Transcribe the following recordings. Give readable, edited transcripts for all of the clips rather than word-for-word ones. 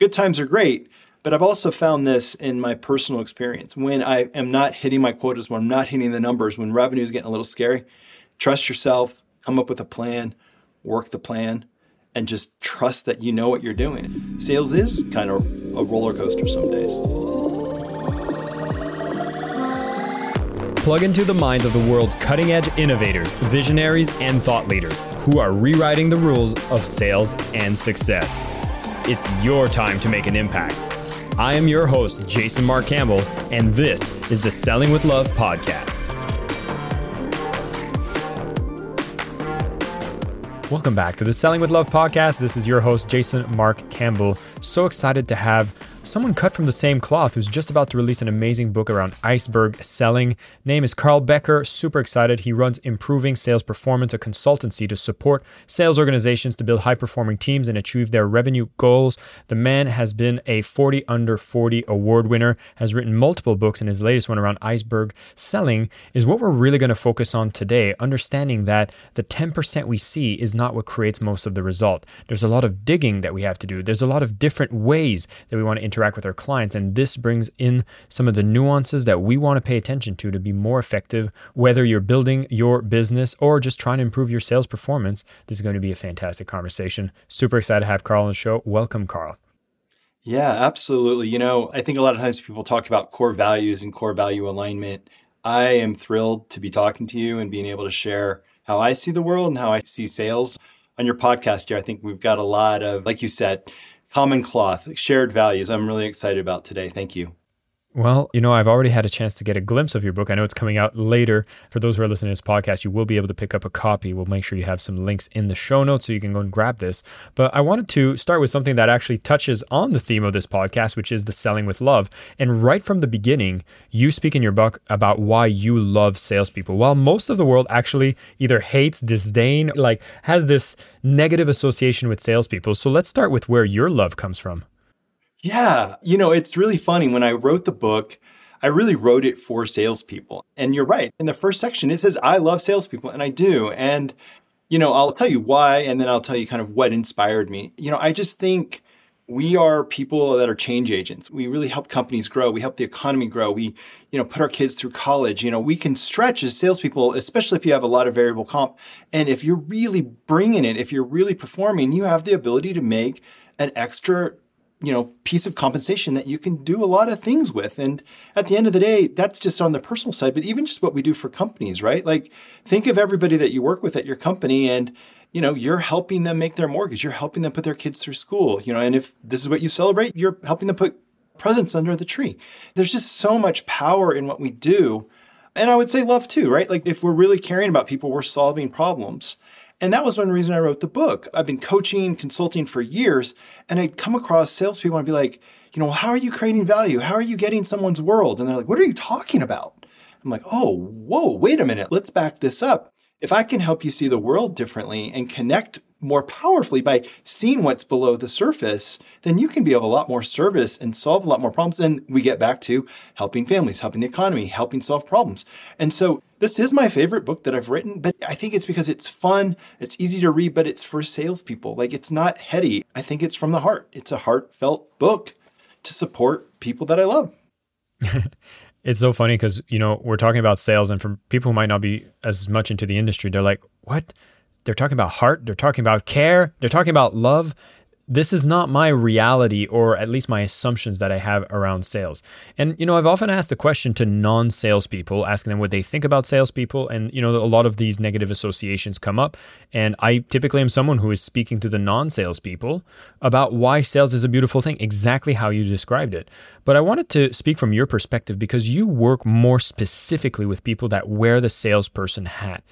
Good times are great, but I've also found this in my personal experience. When I am not hitting my quotas, when I'm not hitting the numbers, when revenue is getting a little scary, trust yourself, come up with a plan, work the plan, and just trust that you know what you're doing. Sales is kind of a roller coaster some days. Plug into the minds of the world's cutting-edge innovators, visionaries, and thought leaders who are rewriting the rules of sales and success. It's your time to make an impact. I am your host, Jason Mark Campbell, and this is the Selling with Love podcast. Welcome back to the Selling with Love podcast. This is your host, Jason Mark Campbell. So excited to have someone cut from the same cloth who's just about to release an amazing book around iceberg selling. Name is Karl Becker. Super excited. He runs Improving Sales Performance, a consultancy to support sales organizations to build high-performing teams and achieve their revenue goals. The man has been a 40 Under 40 award winner, has written multiple books, and his latest one around iceberg selling is what we're really going to focus on today, understanding that the 10% we see is not what creates most of the result. There's a lot of digging that we have to do. There's a lot of different ways that we want to interact with our clients, and this brings in some of the nuances that we want to pay attention to be more effective. Whether you're building your business or just trying to improve your sales performance, this is going to be a fantastic conversation. Super excited to have Karl on the show. Welcome, Karl. Yeah, absolutely. You know, I think a lot of times people talk about core values and core value alignment. I am thrilled to be talking to you and being able to share how I see the world and how I see sales. On your podcast here, I think we've got a lot of, like you said, common cloth, shared values. I'm really excited about today. Thank you. Well, you know, I've already had a chance to get a glimpse of your book. I know it's coming out later. For those who are listening to this podcast, you will be able to pick up a copy. We'll make sure you have some links in the show notes so you can go and grab this. But I wanted to start with something that actually touches on the theme of this podcast, which is the selling with love. And right from the beginning, you speak in your book about why you love salespeople. While most of the world actually either hates, disdain, like has this negative association with salespeople. So let's start with where your love comes from. Yeah. You know, it's really funny. When I wrote the book, I really wrote it for salespeople. And you're right. In the first section, it says, I love salespeople. And I do. And, you know, I'll tell you why. And then I'll tell you kind of what inspired me. You know, I just think we are people that are change agents. We really help companies grow. We help the economy grow. We, you know, put our kids through college. You know, we can stretch as salespeople, especially if you have a lot of variable comp. And if you're really bringing it, if you're really performing, you have the ability to make an extra, you know, piece of compensation that you can do a lot of things with. And at the end of the day, that's just on the personal side, but even just what we do for companies, right? Like think of everybody that you work with at your company and, you know, you're helping them make their mortgage. You're helping them put their kids through school, you know, and if this is what you celebrate, you're helping them put presents under the tree. There's just so much power in what we do. And I would say love too, right? Like if we're really caring about people, we're solving problems. And that was one reason I wrote the book. I've been coaching, consulting for years, and I'd come across salespeople and I'd be like, you know, how are you creating value? How are you getting someone's world? And they're like, what are you talking about? I'm like, oh, whoa, wait a minute. Let's back this up. If I can help you see the world differently and connect more powerfully by seeing what's below the surface, then you can be of a lot more service and solve a lot more problems. And we get back to helping families, helping the economy, helping solve problems. And so this is my favorite book that I've written, but I think it's because it's fun, it's easy to read, but it's for salespeople. Like it's not heady. I think it's from the heart. It's a heartfelt book to support people that I love. It's so funny because, you know, we're talking about sales and for people who might not be as much into the industry, they're like, what? They're talking about heart. They're talking about care. They're talking about love. This is not my reality, or at least my assumptions that I have around sales. And, you know, I've often asked the question to non-salespeople, asking them what they think about salespeople. And, you know, a lot of these negative associations come up. And I typically am someone who is speaking to the non-salespeople about why sales is a beautiful thing, exactly how you described it. But I wanted to speak from your perspective because you work more specifically with people that wear the salesperson hat.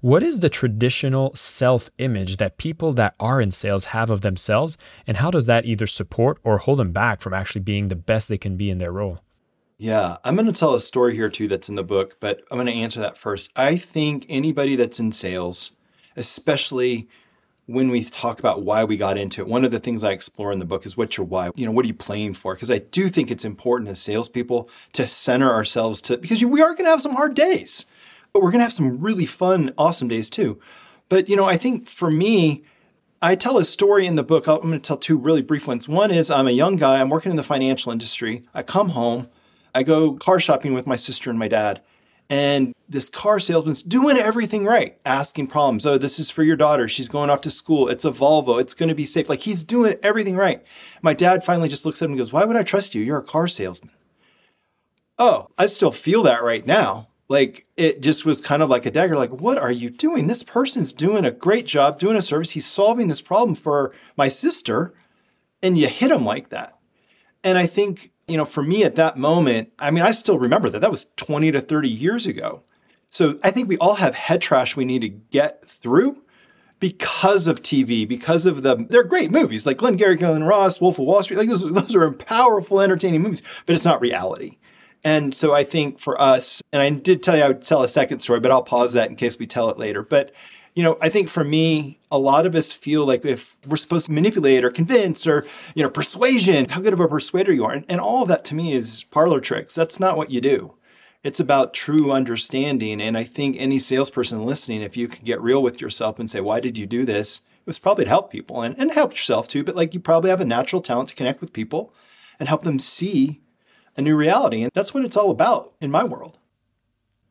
What is the traditional self-image that people that are in sales have of themselves, and how does that either support or hold them back from actually being the best they can be in their role? Yeah, I'm going to tell a story here too that's in the book, but I'm going to answer that first. I think anybody that's in sales, especially when we talk about why we got into it, one of the things I explore in the book is what's your why? You know, what are you playing for? Because I do think it's important as salespeople to center ourselves to, because we are going to have some hard days. But we're going to have some really fun, awesome days too. But, you know, I think for me, I tell a story in the book. I'm going to tell two really brief ones. One is I'm a young guy. I'm working in the financial industry. I come home. I go car shopping with my sister and my dad. And this car salesman's doing everything right, asking problems. Oh, this is for your daughter. She's going off to school. It's a Volvo. It's going to be safe. Like, he's doing everything right. My dad finally just looks at him and goes, "Why would I trust you? You're a car salesman." Oh, I still feel that right now. Like, it just was kind of like a dagger. Like, what are you doing? This person's doing a great job, doing a service. He's solving this problem for my sister. And you hit him like that. And I think, you know, for me at that moment, I mean, I still remember that. That was 20 to 30 years ago. So I think we all have head trash we need to get through because of TV, because of they're great movies like Glengarry Glen Ross, Wolf of Wall Street. Like, those are powerful, entertaining movies, but it's not reality. And so I think for us, and I did tell you I would tell a second story, but I'll pause that in case we tell it later. But, you know, I think for me, a lot of us feel like if we're supposed to manipulate or convince or, you know, persuasion, how good of a persuader you are. And all of that to me is parlor tricks. That's not what you do. It's about true understanding. And I think any salesperson listening, if you can get real with yourself and say, why did you do this? It was probably to help people and help yourself too. But like, you probably have a natural talent to connect with people and help them see a new reality. And that's what it's all about in my world.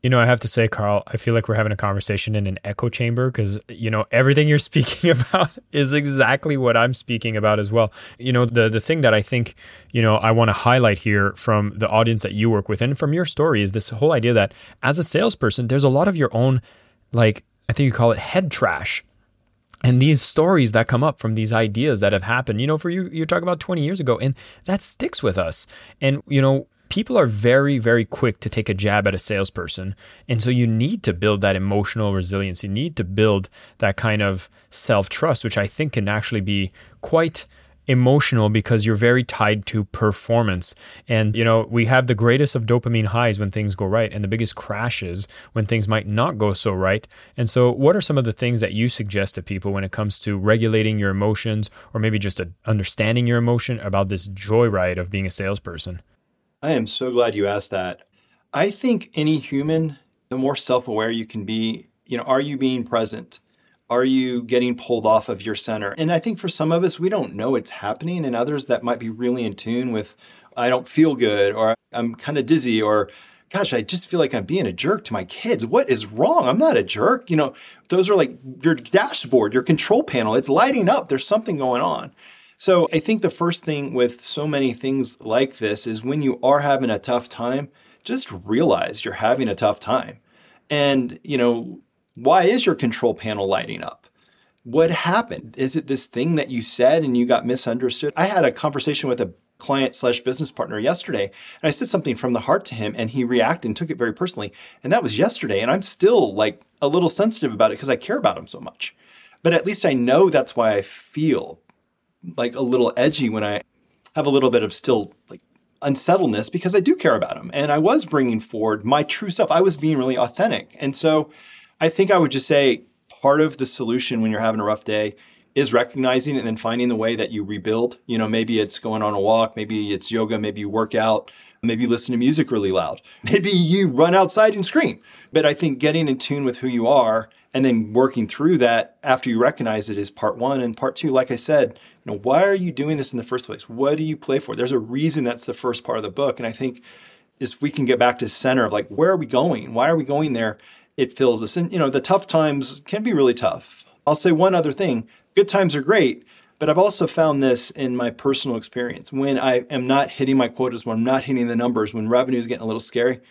You know, I have to say, Karl, I feel like we're having a conversation in an echo chamber because, you know, everything you're speaking about is exactly what I'm speaking about as well. You know, the thing that I think, you know, I want to highlight here from the audience that you work with and from your story is this whole idea that as a salesperson, there's a lot of your own, like, I think you call it head trash. And these stories that come up from these ideas that have happened, you know, for you, you're talking about 20 years ago, and that sticks with us. And, you know, people are very, very quick to take a jab at a salesperson. And so you need to build that emotional resilience. You need to build that kind of self-trust, which I think can actually be quite emotional because you're very tied to performance. And, you know, we have the greatest of dopamine highs when things go right and the biggest crashes when things might not go so right. And so what are some of the things that you suggest to people when it comes to regulating your emotions or maybe just understanding your emotion about this joyride of being a salesperson? I am so glad you asked that. I think any human, the more self-aware you can be, you know, are you being present? Are you getting pulled off of your center? And I think for some of us, we don't know it's happening, and others that might be really in tune with, I don't feel good, or I'm kind of dizzy, or gosh, I just feel like I'm being a jerk to my kids. What is wrong? I'm not a jerk. You know, those are like your dashboard, your control panel. It's lighting up. There's something going on. So I think the first thing with so many things like this is when you are having a tough time, just realize you're having a tough time. And, you know, why is your control panel lighting up? What happened? Is it this thing that you said and you got misunderstood? I had a conversation with a client/business partner yesterday, and I said something from the heart to him, and he reacted and took it very personally. And that was yesterday, and I'm still like a little sensitive about it because I care about him so much. But at least I know that's why I feel like a little edgy when I have a little bit of still like unsettledness because I do care about him. And I was bringing forward my true self. I was being really authentic. And so I think I would just say part of the solution when you're having a rough day is recognizing and then finding the way that you rebuild. You know, maybe it's going on a walk, maybe it's yoga, maybe you work out, maybe you listen to music really loud, maybe you run outside and scream. But I think getting in tune with who you are and then working through that after you recognize it is part one. And part two, like I said, you know, why are you doing this in the first place? What do you play for? There's a reason that's the first part of the book. And I think if we can get back to center of like, where are we going? Why are we going there? It fills us. And, you know, the tough times can be really tough. I'll say one other thing. Good times are great, but I've also found this in my personal experience. When I am not hitting my quotas, when I'm not hitting the numbers, when revenue is getting a little scary,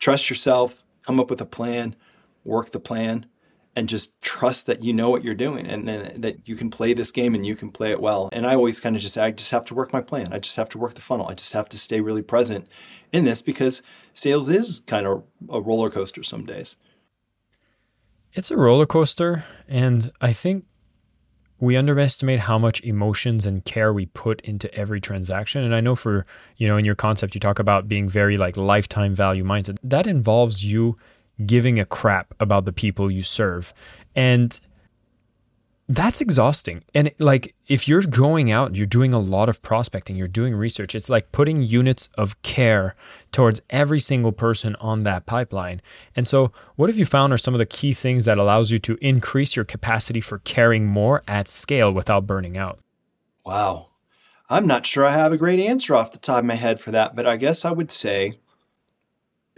trust yourself, come up with a plan, work the plan, and just trust that you know what you're doing and then that you can play this game and you can play it well. And I always kind of just say, I just have to work my plan. I just have to work the funnel. I just have to stay really present in this because sales is kind of a roller coaster some days. It's a roller coaster, and I think we underestimate how much emotions and care we put into every transaction. And I know for, you know, in your concept, you talk about being very like lifetime value mindset. That involves you giving a crap about the people you serve. And that's exhausting. And like, if you're going out, you're doing a lot of prospecting, you're doing research, it's like putting units of care towards every single person on that pipeline. And so what have you found are some of the key things that allows you to increase your capacity for caring more at scale without burning out? Wow. I'm not sure I have a great answer off the top of my head for that, but I guess I would say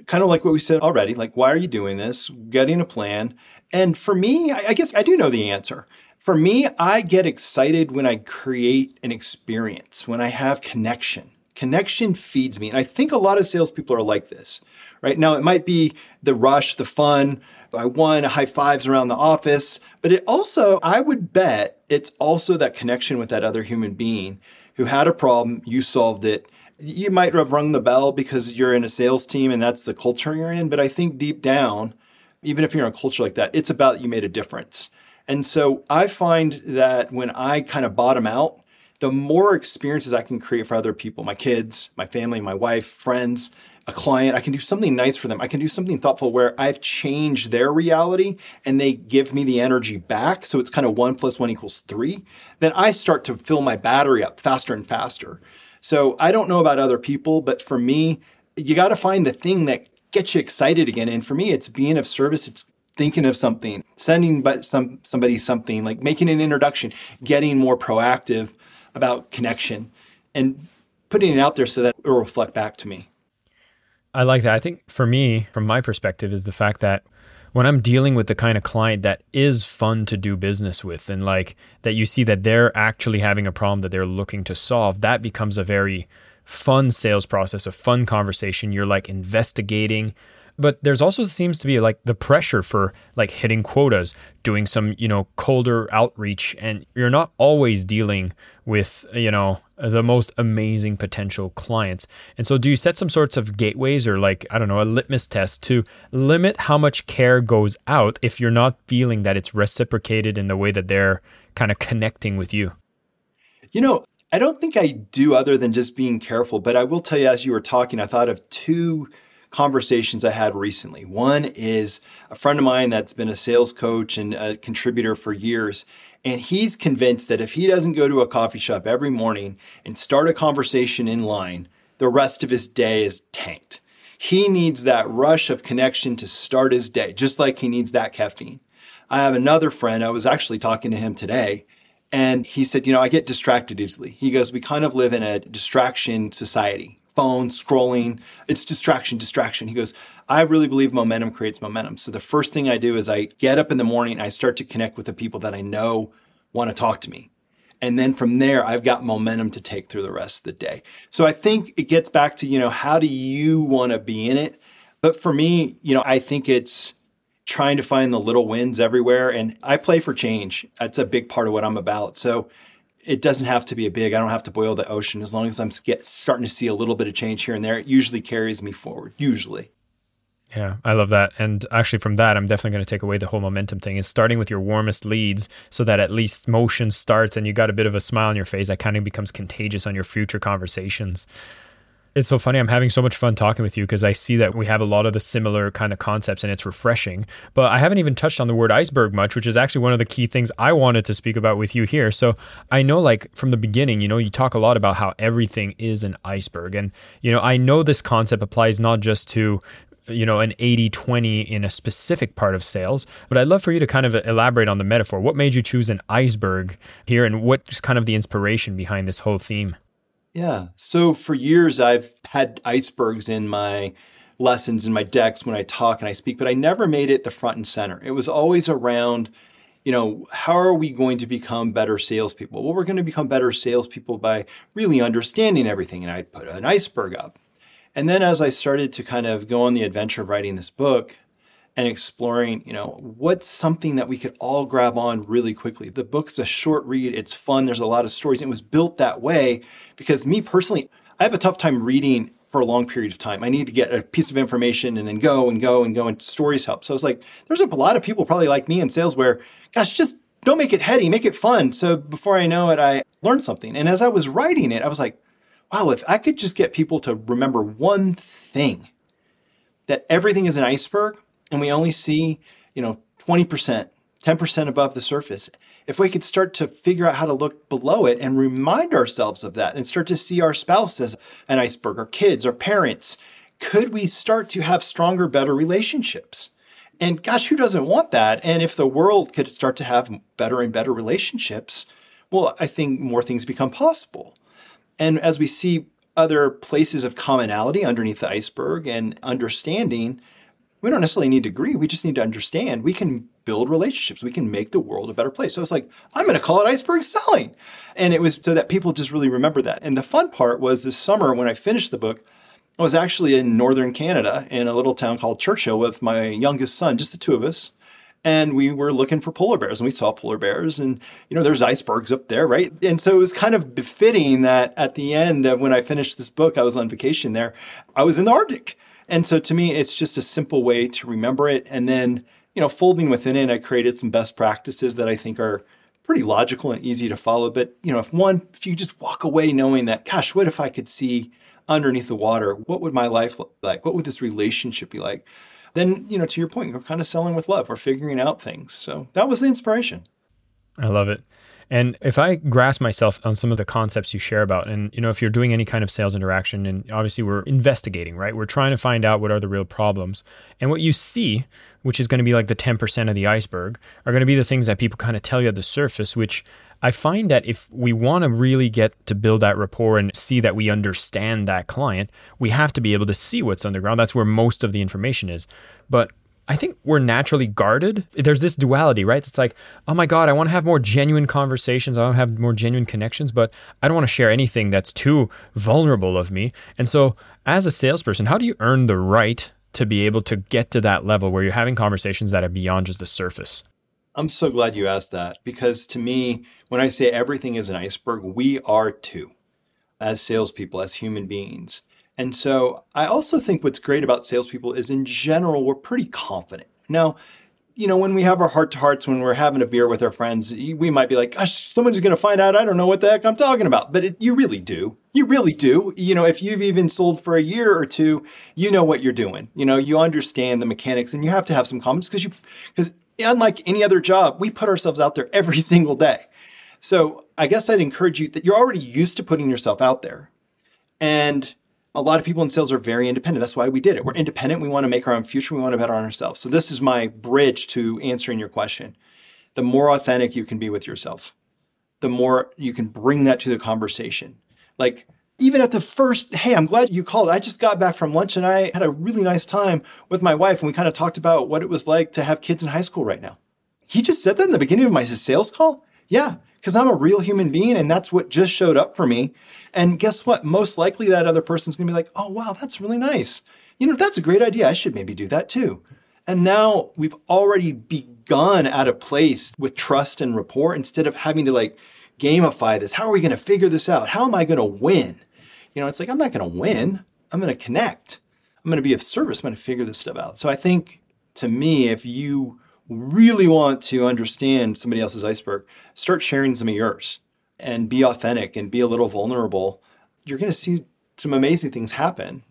kind of like what we said already, like, why are you doing this? Getting a plan. And for me, I guess I do know the answer. For me, I get excited when I create an experience, when I have connection. Connection feeds me. And I think a lot of salespeople are like this, right? Now, it might be the rush, the fun, I won, high fives around the office, but it also, I would bet it's also that connection with that other human being who had a problem, you solved it. You might have rung the bell because you're in a sales team and that's the culture you're in. But I think deep down, even if you're in a culture like that, it's about you made a difference. And so I find that when I kind of bottom out, the more experiences I can create for other people, my kids, my family, my wife, friends, a client, I can do something nice for them. I can do something thoughtful where I've changed their reality and they give me the energy back. So it's kind of 1 + 1 = 3. Then I start to fill my battery up faster and faster. So I don't know about other people, but for me, you got to find the thing that gets you excited again. And for me, it's being of service. It's thinking of something, sending somebody something, like making an introduction, getting more proactive about connection and putting it out there so that it will reflect back to me. I like that. I think for me, from my perspective, is the fact that when I'm dealing with the kind of client that is fun to do business with and like that you see that they're actually having a problem that they're looking to solve, that becomes a very fun sales process, a fun conversation. You're like investigating. But there's also seems to be like the pressure for like hitting quotas, doing some, colder outreach. And you're not always dealing with, the most amazing potential clients. And so do you set some sorts of gateways or like, I don't know, a litmus test to limit how much care goes out if you're not feeling that it's reciprocated in the way that they're kind of connecting with you? I don't think I do other than just being careful. But I will tell you, as you were talking, I thought of two conversations I had recently. One is a friend of mine that's been a sales coach and a contributor for years. And he's convinced that if he doesn't go to a coffee shop every morning and start a conversation in line, the rest of his day is tanked. He needs that rush of connection to start his day, just like he needs that caffeine. I have another friend, I was actually talking to him today, and he said, I get distracted easily. He goes, we kind of live in a distraction society. Phone, scrolling, it's distraction. He goes, I really believe momentum creates momentum. So the first thing I do is I get up in the morning and I start to connect with the people that I know want to talk to me. And then from there, I've got momentum to take through the rest of the day. So I think it gets back to, how do you want to be in it? But for me, I think it's trying to find the little wins everywhere. And I play for change. That's a big part of what I'm about. So it doesn't have to be I don't have to boil the ocean. As long as I'm starting to see a little bit of change here and there, it usually carries me forward, usually. Yeah, I love that. And actually from that, I'm definitely going to take away the whole momentum thing is starting with your warmest leads so that at least motion starts and you got a bit of a smile on your face that kind of becomes contagious on your future conversations. It's so funny. I'm having so much fun talking with you because I see that we have a lot of the similar kind of concepts and it's refreshing, but I haven't even touched on the word iceberg much, which is actually one of the key things I wanted to speak about with you here. So I know like from the beginning, you talk a lot about how everything is an iceberg. And, I know this concept applies not just to an 80-20 in a specific part of sales, but I'd love for you to kind of elaborate on the metaphor. What made you choose an iceberg here and what's kind of the inspiration behind this whole theme? Yeah. So for years, I've had icebergs in my lessons, in my decks when I talk and I speak, but I never made it the front and center. It was always around, how are we going to become better salespeople? Well, we're going to become better salespeople by really understanding everything. And I put an iceberg up. And then as I started to kind of go on the adventure of writing this book and exploring, what's something that we could all grab on really quickly. The book's a short read. It's fun. There's a lot of stories. It was built that way because me personally, I have a tough time reading for a long period of time. I need to get a piece of information and then go and stories help. So I was like, there's a lot of people probably like me in sales where, gosh, just don't make it heady, make it fun. So before I know it, I learned something. And as I was writing it, I was like, wow, if I could just get people to remember one thing, that everything is an iceberg, and we only see, 20%, 10% above the surface. if we could start to figure out how to look below it and remind ourselves of that and start to see our spouse as an iceberg, our kids, our parents, could we start to have stronger, better relationships? And gosh, who doesn't want that? And if the world could start to have better and better relationships, well, I think more things become possible. And as we see other places of commonality underneath the iceberg and understanding, we don't necessarily need to agree. We just need to understand. We can build relationships. We can make the world a better place. So it's like, I'm going to call it iceberg selling. And it was so that people just really remember that. And the fun part was this summer when I finished the book, I was actually in northern Canada in a little town called Churchill with my youngest son, just the two of us. And we were looking for polar bears, and we saw polar bears, and, you know, there's icebergs up there, right? And so it was kind of befitting that at the end of when I finished this book, I was on vacation there. I was in the Arctic. And so to me, it's just a simple way to remember it. And then, you know, folding within it, I created some best practices that I think are pretty logical and easy to follow. But, you know, if you just walk away knowing that, gosh, what if I could see underneath the water? What would my life look like? What would this relationship be like? Then, you know, to your point, we're kind of selling with love. We're figuring out things. So that was the inspiration. I love it. And if I grasp myself on some of the concepts you share about, and, you know, if you're doing any kind of sales interaction, and obviously we're investigating, right? We're trying to find out what are the real problems. And what you see, which is going to be like the 10% of the iceberg, are going to be the things that people kind of tell you at the surface, which I find that if we want to really get to build that rapport and see that we understand that client, we have to be able to see what's underground. That's where most of the information is. But I think we're naturally guarded. There's this duality, right? It's like, oh my God, I want to have more genuine conversations. I want to have more genuine connections, but I don't want to share anything that's too vulnerable of me. And so as a salesperson, how do you earn the right to be able to get to that level where you're having conversations that are beyond just the surface? I'm so glad you asked that, because to me, when I say everything is an iceberg, we are too, as salespeople, as human beings. And so I also think what's great about salespeople is in general, we're pretty confident. Now, you know, when we have our heart-to-hearts, when we're having a beer with our friends, we might be like, gosh, someone's going to find out I don't know what the heck I'm talking about. But you really do. You really do. You know, if you've even sold for a year or two, you know what you're doing. You know, you understand the mechanics, and you have to have some comments because unlike any other job, we put ourselves out there every single day. So I guess I'd encourage you that you're already used to putting yourself out there. And a lot of people in sales are very independent. That's why we did it. We're independent. We want to make our own future. We want to bet on ourselves. So this is my bridge to answering your question. The more authentic you can be with yourself, the more you can bring that to the conversation. Like even at the first, hey, I'm glad you called. I just got back from lunch and I had a really nice time with my wife. And we kind of talked about what it was like to have kids in high school right now. He just said that in the beginning of my sales call. Yeah. Because I'm a real human being, and that's what just showed up for me. And guess what? Most likely that other person's going to be like, oh, wow, that's really nice. You know, that's a great idea. I should maybe do that too. And now we've already begun at a place with trust and rapport instead of having to like gamify this. How are we going to figure this out? How am I going to win? You know, it's like, I'm not going to win. I'm going to connect. I'm going to be of service. I'm going to figure this stuff out. So I think to me, if you really want to understand somebody else's iceberg, start sharing some of yours and be authentic and be a little vulnerable. You're going to see some amazing things happen.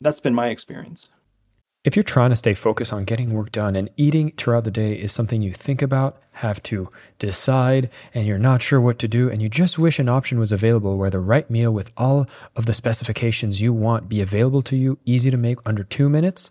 That's been my experience. If you're trying to stay focused on getting work done and eating throughout the day is something you think about, have to decide, and you're not sure what to do, and you just wish an option was available where the right meal with all of the specifications you want be available to you, easy to make under 2 minutes,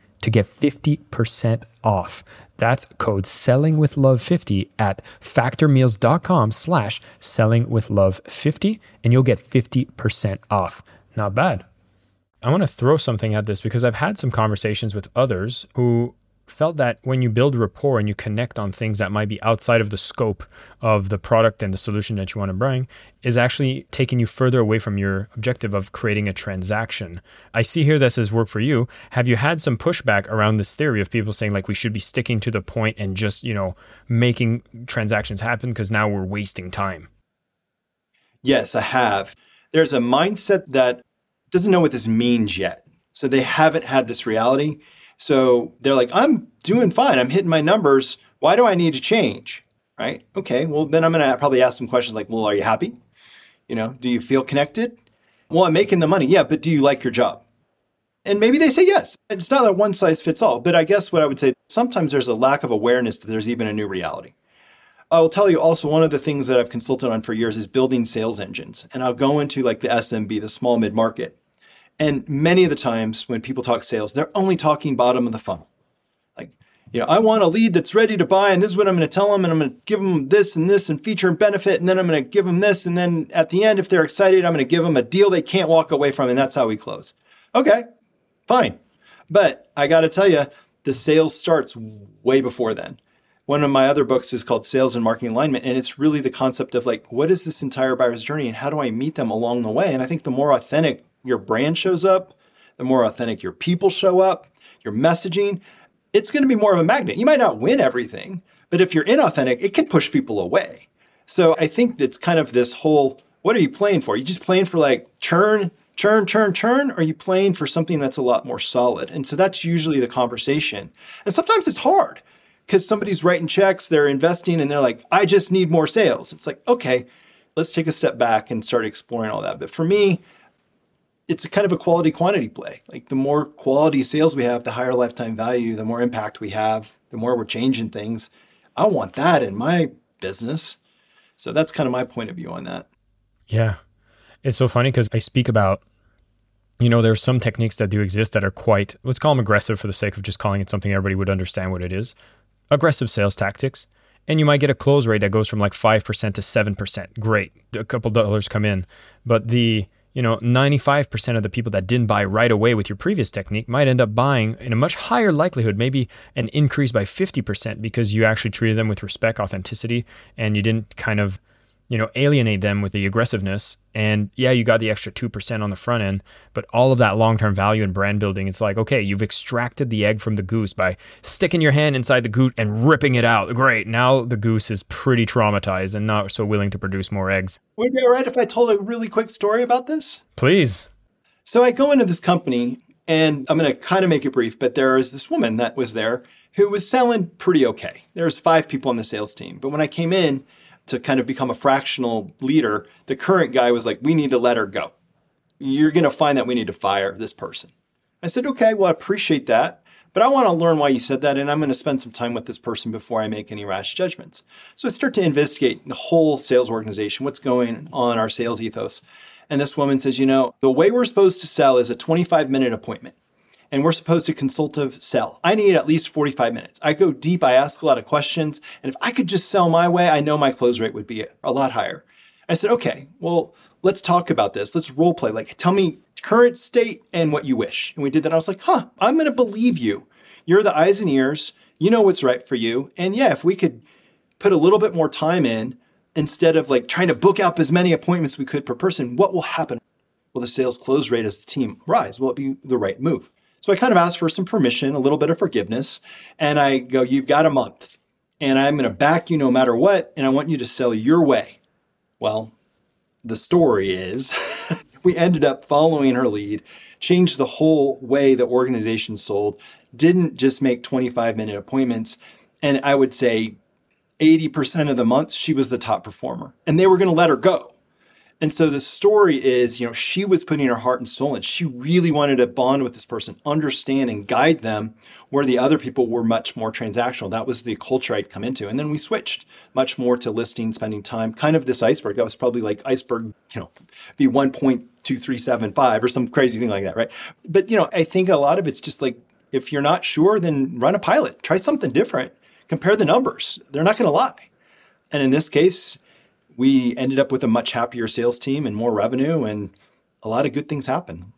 to get 50% off. That's code sellingwithlove50 at factormeals.com/sellingwithlove50, and you'll get 50% off. Not bad. I want to throw something at this because I've had some conversations with others who felt that when you build rapport and you connect on things that might be outside of the scope of the product and the solution that you want to bring is actually taking you further away from your objective of creating a transaction. I see here this has worked for you. Have you had some pushback around this theory of people saying like we should be sticking to the point and just, you know, making transactions happen because now we're wasting time? Yes, I have. There's a mindset that doesn't know what this means yet. So they haven't had this reality. So they're like, I'm doing fine. I'm hitting my numbers. Why do I need to change? Right? Okay. Well, then I'm going to probably ask some questions like, well, are you happy? You know, do you feel connected? Well, I'm making the money. Yeah. But do you like your job? And maybe they say yes. It's not that one size fits all, but I guess what I would say, sometimes there's a lack of awareness that there's even a new reality. I will tell you also one of the things that I've consulted on for years is building sales engines. And I'll go into like the SMB, the small mid-market. And many of the times when people talk sales, they're only talking bottom of the funnel. Like, you know, I want a lead that's ready to buy and this is what I'm going to tell them and I'm going to give them this and this and feature and benefit. And then I'm going to give them this. And then at the end, if they're excited, I'm going to give them a deal they can't walk away from. And that's how we close. Okay, fine. But I got to tell you, the sales starts way before then. One of my other books is called Sales and Marketing Alignment, and it's really the concept of like, what is this entire buyer's journey and how do I meet them along the way? And I think the more authentic your brand shows up, the more authentic your people show up, your messaging, it's going to be more of a magnet. You might not win everything, but if you're inauthentic, it can push people away. So I think that's kind of this whole, what are you playing for? Are you just playing for like churn? Or are you playing for something that's a lot more solid? And so that's usually the conversation. And sometimes it's hard, because somebody's writing checks, they're investing, and they're like, I just need more sales. It's like, okay, let's take a step back and start exploring all that. But for me, it's a kind of a quality quantity play. Like the more quality sales we have, the higher lifetime value, the more impact we have, the more we're changing things. I want that in my business. So that's kind of my point of view on that. Yeah. It's so funny because I speak about, you know, there's some techniques that do exist that are quite, let's call them aggressive for the sake of just calling it something everybody would understand what it is. Aggressive sales tactics, and you might get a close rate that goes from like 5% to 7%. Great. A couple dollars come in. But the, you know, 95% of the people that didn't buy right away with your previous technique might end up buying in a much higher likelihood, maybe an increase by 50% because you actually treated them with respect, authenticity, and you didn't kind of, you know, alienate them with the aggressiveness. And yeah, you got the extra 2% on the front end, but all of that long-term value and brand building, it's like, okay, you've extracted the egg from the goose by sticking your hand inside the goose and ripping it out. Great. Now the goose is pretty traumatized and not so willing to produce more eggs. Would it be all right if I told a really quick story about this? Please. So I go into this company and I'm going to kind of make it brief, but there is this woman that was there who was selling pretty okay. There was 5 people on the sales team. But when I came in, to kind of become a fractional leader, the current guy was like, we need to let her go. You're going to find that we need to fire this person. I said, okay, well, I appreciate that, but I want to learn why you said that. And I'm going to spend some time with this person before I make any rash judgments. So I start to investigate the whole sales organization, what's going on, our sales ethos. And this woman says, you know, the way we're supposed to sell is a 25-minute appointment. And we're supposed to consultative sell. I need at least 45 minutes. I go deep, I ask a lot of questions. And if I could just sell my way, I know my close rate would be a lot higher. I said, okay, well, let's talk about this. Let's role play. Like, tell me current state and what you wish. And we did that. I was like, huh, I'm going to believe you. You're the eyes and ears. You know what's right for you. And yeah, if we could put a little bit more time in, instead of like trying to book up as many appointments we could per person, what will happen? Will the sales close rate as the team rise? Will it be the right move? So I kind of asked for some permission, a little bit of forgiveness. And I go, you've got a month and I'm going to back you no matter what. And I want you to sell your way. Well, the story is we ended up following her lead, changed the whole way the organization sold, didn't just make 25-minute appointments. And I would say 80% of the months, she was the top performer and they were going to let her go. And so the story is, you know, she was putting her heart and soul in. She really wanted to bond with this person, understand and guide them, where the other people were much more transactional. That was the culture I'd come into. And then we switched much more to listening, spending time, kind of this iceberg. That was probably like iceberg, you know, be 1.2375 or some crazy thing like that, right? But, you know, I think a lot of it's just like, if you're not sure, then run a pilot. Try something different. Compare the numbers. They're not going to lie. And in this case, we ended up with a much happier sales team and more revenue, and a lot of good things happen.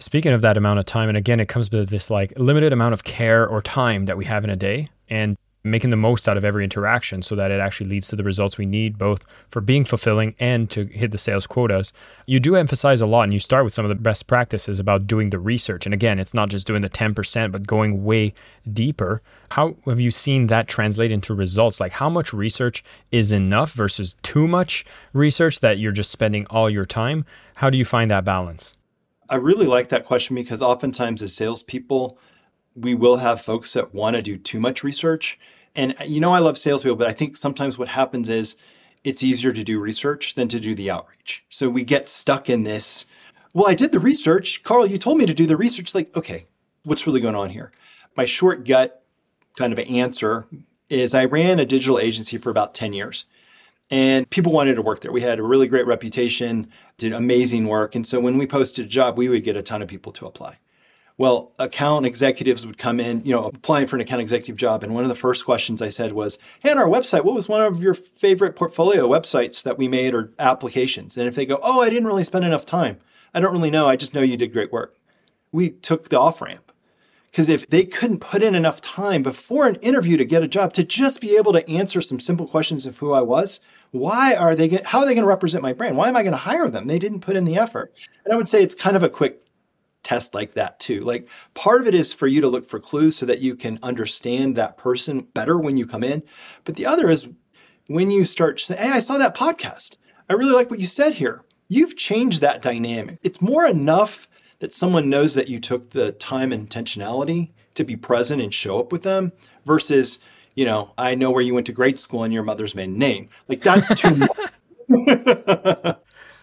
Speaking of that amount of time, and again, it comes with this like limited amount of care or time that we have in a day and making the most out of every interaction so that it actually leads to the results we need, both for being fulfilling and to hit the sales quotas. You do emphasize a lot, and you start with some of the best practices about doing the research. And again, it's not just doing the 10%, but going way deeper. How have you seen that translate into results? Like how much research is enough versus too much research that you're just spending all your time? How do you find that balance? I really like that question because oftentimes as salespeople, we will have folks that want to do too much research. And, you know, I love salespeople, but I think sometimes what happens is it's easier to do research than to do the outreach. So we get stuck in this, well, I did the research. Karl, you told me to do the research. Like, okay, what's really going on here? My short gut kind of answer is I ran a digital agency for about 10 years. And people wanted to work there. We had a really great reputation, did amazing work. And so when we posted a job, we would get a ton of people to apply. Well, account executives would come in, you know, applying for an account executive job. And one of the first questions I said was, hey, on our website, what was one of your favorite portfolio websites that we made or applications? And if they go, oh, I didn't really spend enough time. I don't really know. I just know you did great work. We took the off-ramp. Because if they couldn't put in enough time before an interview to get a job to just be able to answer some simple questions of who I was, how are they going to represent my brand? Why am I going to hire them? They didn't put in the effort. And I would say it's kind of a quick test like that too. Like part of it is for you to look for clues so that you can understand that person better when you come in. But the other is when you start saying, hey, I saw that podcast. I really like what you said here. You've changed that dynamic. It's more enough that someone knows that you took the time and intentionality to be present and show up with them versus, you know, I know where you went to grade school and your mother's maiden name. Like that's too much.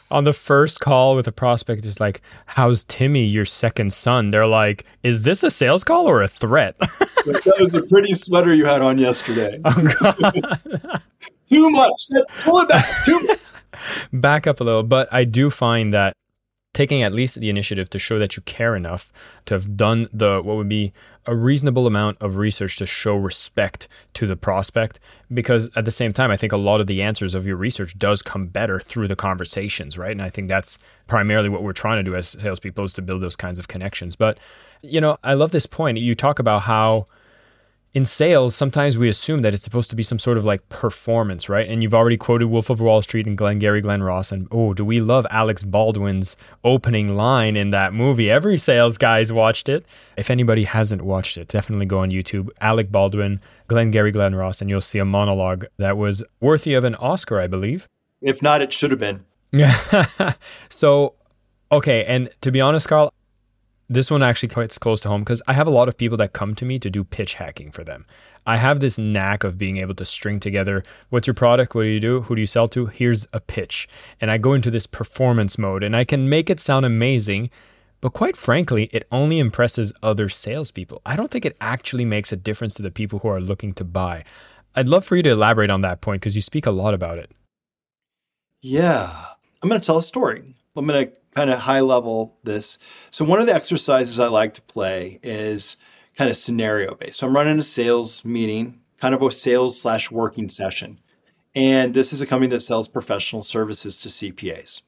On the first call with a prospect, it's like, how's Timmy, your second son? They're like, is this a sales call or a threat? That was a pretty sweater you had on yesterday. Oh, God. Too much. Pull it back. Too much. Back up a little. But I do find that taking at least the initiative to show that you care enough to have done the what would be a reasonable amount of research to show respect to the prospect. Because at the same time, I think a lot of the answers of your research does come better through the conversations, right? And I think that's primarily what we're trying to do as salespeople is to build those kinds of connections. But, you know, I love this point. You talk about how in sales, sometimes we assume that it's supposed to be some sort of like performance, right? And you've already quoted Wolf of Wall Street and Glengarry Glen Ross. And oh, do we love Alex Baldwin's opening line in that movie? Every sales guy's watched it. If anybody hasn't watched it, definitely go on YouTube, Alec Baldwin, Glengarry Glen Ross, and you'll see a monologue that was worthy of an Oscar, I believe. If not, it should have been. Yeah. So, okay. And to be honest, Karl, this one actually gets close to home because I have a lot of people that come to me to do pitch hacking for them. I have this knack of being able to string together, what's your product? What do you do? Who do you sell to? Here's a pitch. And I go into this performance mode and I can make it sound amazing, but quite frankly, it only impresses other salespeople. I don't think it actually makes a difference to the people who are looking to buy. I'd love for you to elaborate on that point because you speak a lot about it. Yeah, I'm going to tell a story. I'm going to kind of high level this. So one of the exercises I like to play is kind of scenario based. So I'm running a sales meeting, kind of a sales/working session. And this is a company that sells professional services to CPAs.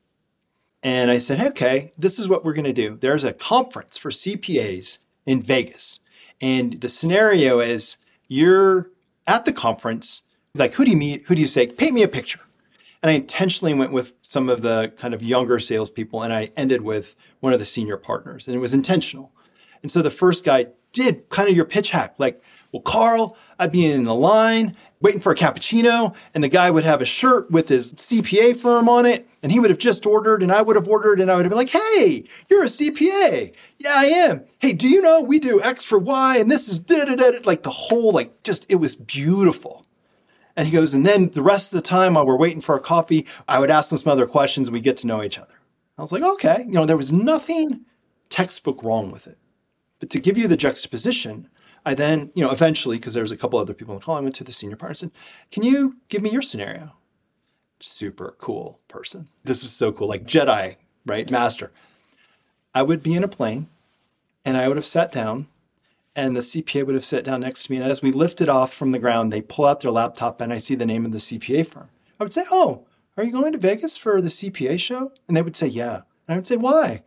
And I said, hey, okay, this is what we're going to do. There's a conference for CPAs in Vegas. And the scenario is you're at the conference, like, who do you meet? Who do you say? Paint me a picture. And I intentionally went with some of the kind of younger salespeople, and I ended with one of the senior partners, and it was intentional. And so the first guy did kind of your pitch hack, like, well, Karl, I'd be in the line waiting for a cappuccino, and the guy would have a shirt with his CPA firm on it, and he would have just ordered, and I would have ordered, and I would have been like, hey, you're a CPA. Yeah, I am. Hey, do you know we do X for Y, and this is da-da-da-da, like the whole, like, just, it was beautiful. And he goes, and then the rest of the time while we're waiting for our coffee, I would ask him some other questions and we get to know each other. I was like, okay, you know, there was nothing textbook wrong with it. But to give you the juxtaposition, I then, you know, eventually, because there was a couple other people on the call, I went to the senior person. Can you give me your scenario? Super cool person. This was so cool, like Jedi, right? Master. I would be in a plane and I would have sat down. And the CPA would have sat down next to me. And as we lifted off from the ground, they pull out their laptop and I see the name of the CPA firm. I would say, oh, are you going to Vegas for the CPA show? And they would say, yeah. And I would say, why?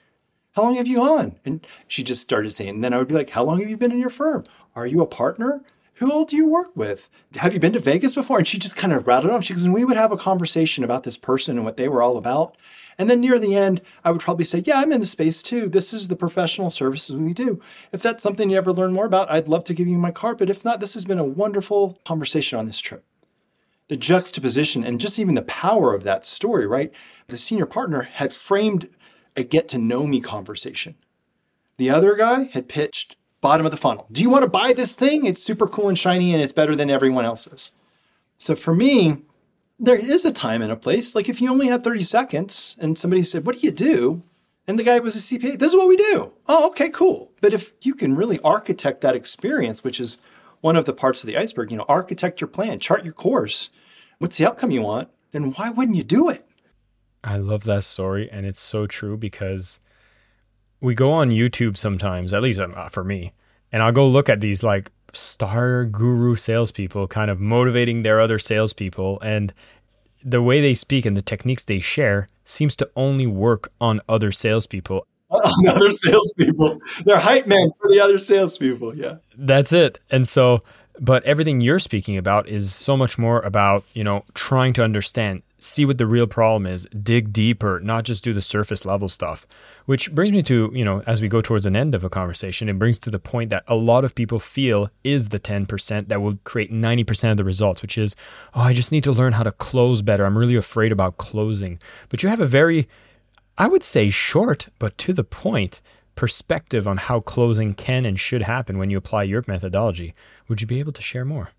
How long have you on? And she just started saying, and then I would be like, how long have you been in your firm? Are you a partner? Who all do you work with? Have you been to Vegas before? And she just kind of rattled off. She goes, and we would have a conversation about this person and what they were all about. And then near the end, I would probably say, yeah, I'm in the space too. This is the professional services we do. If that's something you ever learn more about, I'd love to give you my card. But if not, this has been a wonderful conversation on this trip. The juxtaposition and just even the power of that story, right? The senior partner had framed a get to know me conversation. The other guy had pitched bottom of the funnel. Do you want to buy this thing? It's super cool and shiny and it's better than everyone else's. So for me, there is a time and a place. Like if you only had 30 seconds and somebody said, what do you do? And the guy was a CPA. This is what we do. Oh, okay, cool. But if you can really architect that experience, which is one of the parts of the iceberg, architect your plan, chart your course, what's the outcome you want, then why wouldn't you do it? I love that story. And it's so true because we go on YouTube sometimes, at least for me, and I'll go look at these like star guru salespeople kind of motivating their other salespeople. And the way they speak and the techniques they share seems to only work on other salespeople. On other salespeople. They're hype men for the other salespeople. Yeah. That's it. And so, but everything you're speaking about is so much more about, trying to understand, see what the real problem is, dig deeper, not just do the surface level stuff, which brings me to, as we go towards an end of a conversation, it brings to the point that a lot of people feel is the 10% that will create 90% of the results, which is, oh, I just need to learn how to close better. I'm really afraid about closing. But you have a very, I would say short, but to the point perspective on how closing can and should happen when you apply your methodology. Would you be able to share more?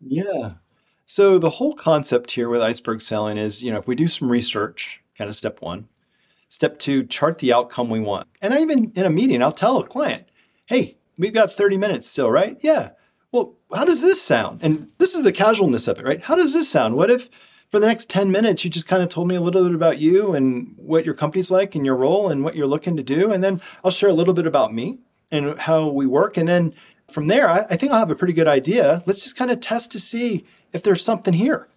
Yeah. So the whole concept here with iceberg selling is, if we do some research, kind of step one, step two, chart the outcome we want. And I even in a meeting, I'll tell a client, hey, we've got 30 minutes still, right? Yeah. Well, how does this sound? And this is the casualness of it, right? How does this sound? What if for the next 10 minutes, you just kind of told me a little bit about you and what your company's like and your role and what you're looking to do. And then I'll share a little bit about me and how we work. And then from there, I think I'll have a pretty good idea. Let's just kind of test to see if there's something here.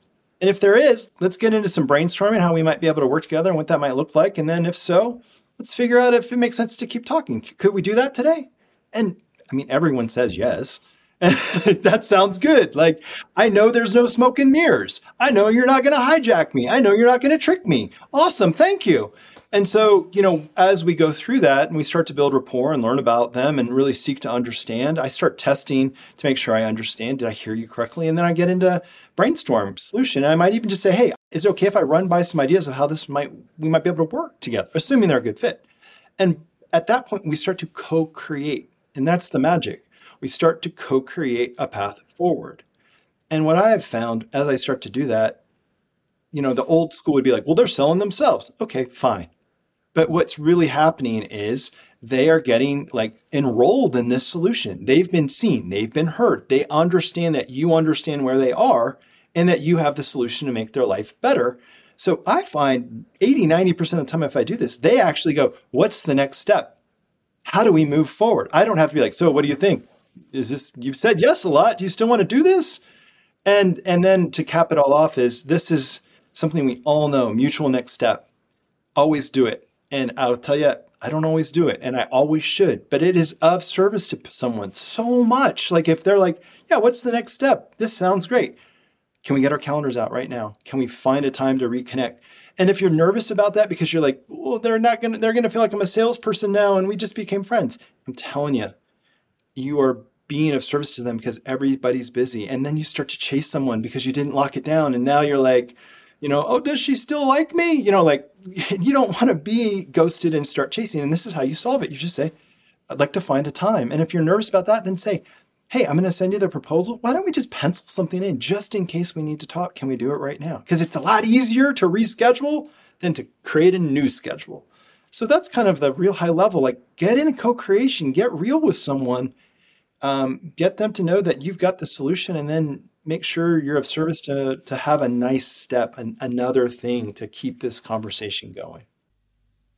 And if there is, let's get into some brainstorming, how we might be able to work together and what that might look like. And then if so, let's figure out if it makes sense to keep talking. Could we do that today? And I mean, everyone says yes. And that sounds good. Like, I know there's no smoke and mirrors. I know you're not going to hijack me. I know you're not going to trick me. Awesome. Thank you. And so, as we go through that and we start to build rapport and learn about them and really seek to understand, I start testing to make sure I understand. Did I hear you correctly? And then I get into brainstorm solution. And I might even just say, hey, is it okay if I run by some ideas of how we might be able to work together, assuming they're a good fit? And at that point, we start to co-create. And that's the magic. We start to co-create a path forward. And what I have found as I start to do that, the old school would be like, well, they're selling themselves. Okay, fine. But what's really happening is they are getting enrolled in this solution. They've been seen, they've been heard. They understand that you understand where they are and that you have the solution to make their life better. So I find 80, 90% of the time if I do this, they actually go, what's the next step? How do we move forward? I don't have to be like, so what do you think? You've said yes a lot. Do you still want to do this? And then to cap it all off this is something we all know, mutual next step. Always do it. And I'll tell you, I don't always do it, and I always should, but it is of service to someone so much. Like if they're like, yeah, what's the next step? This sounds great. Can we get our calendars out right now? Can we find a time to reconnect? And if you're nervous about that because you're like, well, they're going to feel like I'm a salesperson now and we just became friends. I'm telling you, you are being of service to them because everybody's busy. And then you start to chase someone because you didn't lock it down. And now you're like, oh, does she still like me? You don't want to be ghosted and start chasing. And this is how you solve it. You just say, I'd like to find a time. And if you're nervous about that, then say, hey, I'm going to send you the proposal. Why don't we just pencil something in just in case we need to talk? Can we do it right now? Because it's a lot easier to reschedule than to create a new schedule. So that's kind of the real high level, get in co-creation, get real with someone, get them to know that you've got the solution, and then make sure you're of service to have a nice step and another thing to keep this conversation going.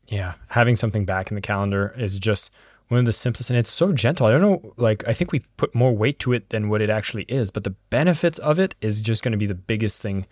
Yeah. Having something back in the calendar is just one of the simplest, and it's so gentle. I don't know, I think we put more weight to it than what it actually is, but the benefits of it is just going to be the biggest thing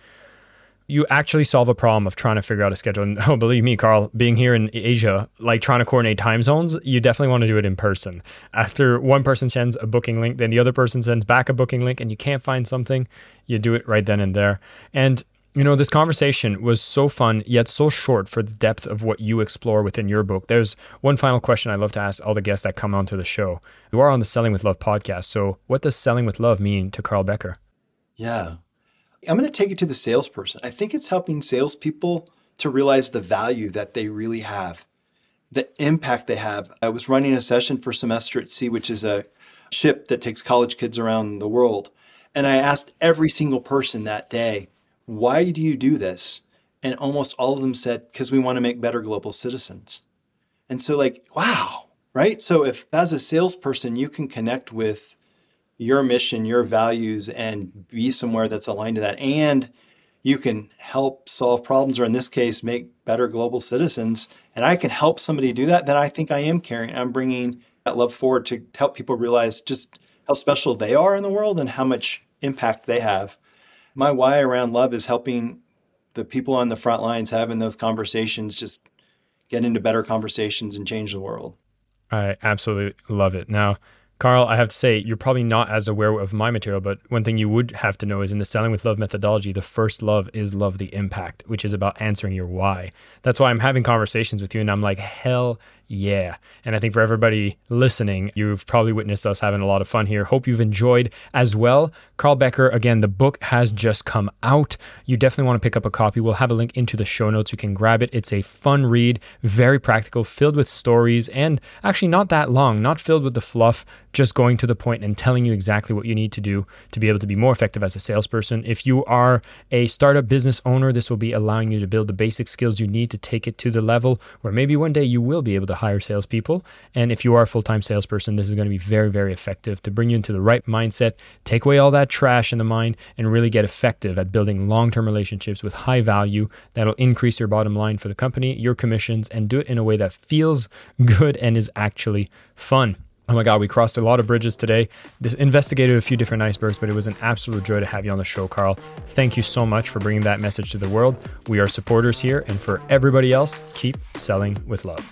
you actually solve a problem of trying to figure out a schedule. And oh, believe me, Karl, being here in Asia, like trying to coordinate time zones, you definitely want to do it in person. After one person sends a booking link, then the other person sends back a booking link and you can't find something, you do it right then and there. And you know, this conversation was so fun, yet so short for the depth of what you explore within your book. There's one final question I love to ask all the guests that come onto the show. You are on the Selling with Love podcast. So what does selling with love mean to Karl Becker? Yeah. I'm going to take it to the salesperson. I think it's helping salespeople to realize the value that they really have, the impact they have. I was running a session for Semester at Sea, which is a ship that takes college kids around the world. And I asked every single person that day, why do you do this? And almost all of them said, because we want to make better global citizens. And so like, wow, right? So if as a salesperson, you can connect with your mission, your values, and be somewhere that's aligned to that, and you can help solve problems, or in this case, make better global citizens, and I can help somebody do that, then I think I am caring. I'm bringing that love forward to help people realize just how special they are in the world and how much impact they have. My why around love is helping the people on the front lines having those conversations, just get into better conversations and change the world. I absolutely love it. Now, Karl, I have to say, you're probably not as aware of my material, but one thing you would have to know is in the Selling with Love methodology, the first love is love the impact, which is about answering your why. That's why I'm having conversations with you and I'm like, hell yeah. And I think for everybody listening, you've probably witnessed us having a lot of fun here. Hope you've enjoyed as well. Karl Becker, again, the book has just come out. You definitely want to pick up a copy. We'll have a link into the show notes. You can grab it. It's a fun read, very practical, filled with stories, and actually not that long, not filled with the fluff, just going to the point and telling you exactly what you need to do to be able to be more effective as a salesperson. If you are a startup business owner, this will be allowing you to build the basic skills you need to take it to the level where maybe one day you will be able to hire salespeople. And if you are a full-time salesperson, this is going to be very, very effective to bring you into the right mindset, take away all that trash in the mind, and really get effective at building long-term relationships with high value that'll increase your bottom line for the company, your commissions, and do it in a way that feels good and is actually fun. Oh my God, we crossed a lot of bridges today. This investigated a few different icebergs, but it was an absolute joy to have you on the show, Karl. Thank you so much for bringing that message to the world. We are supporters here, and for everybody else, keep selling with love.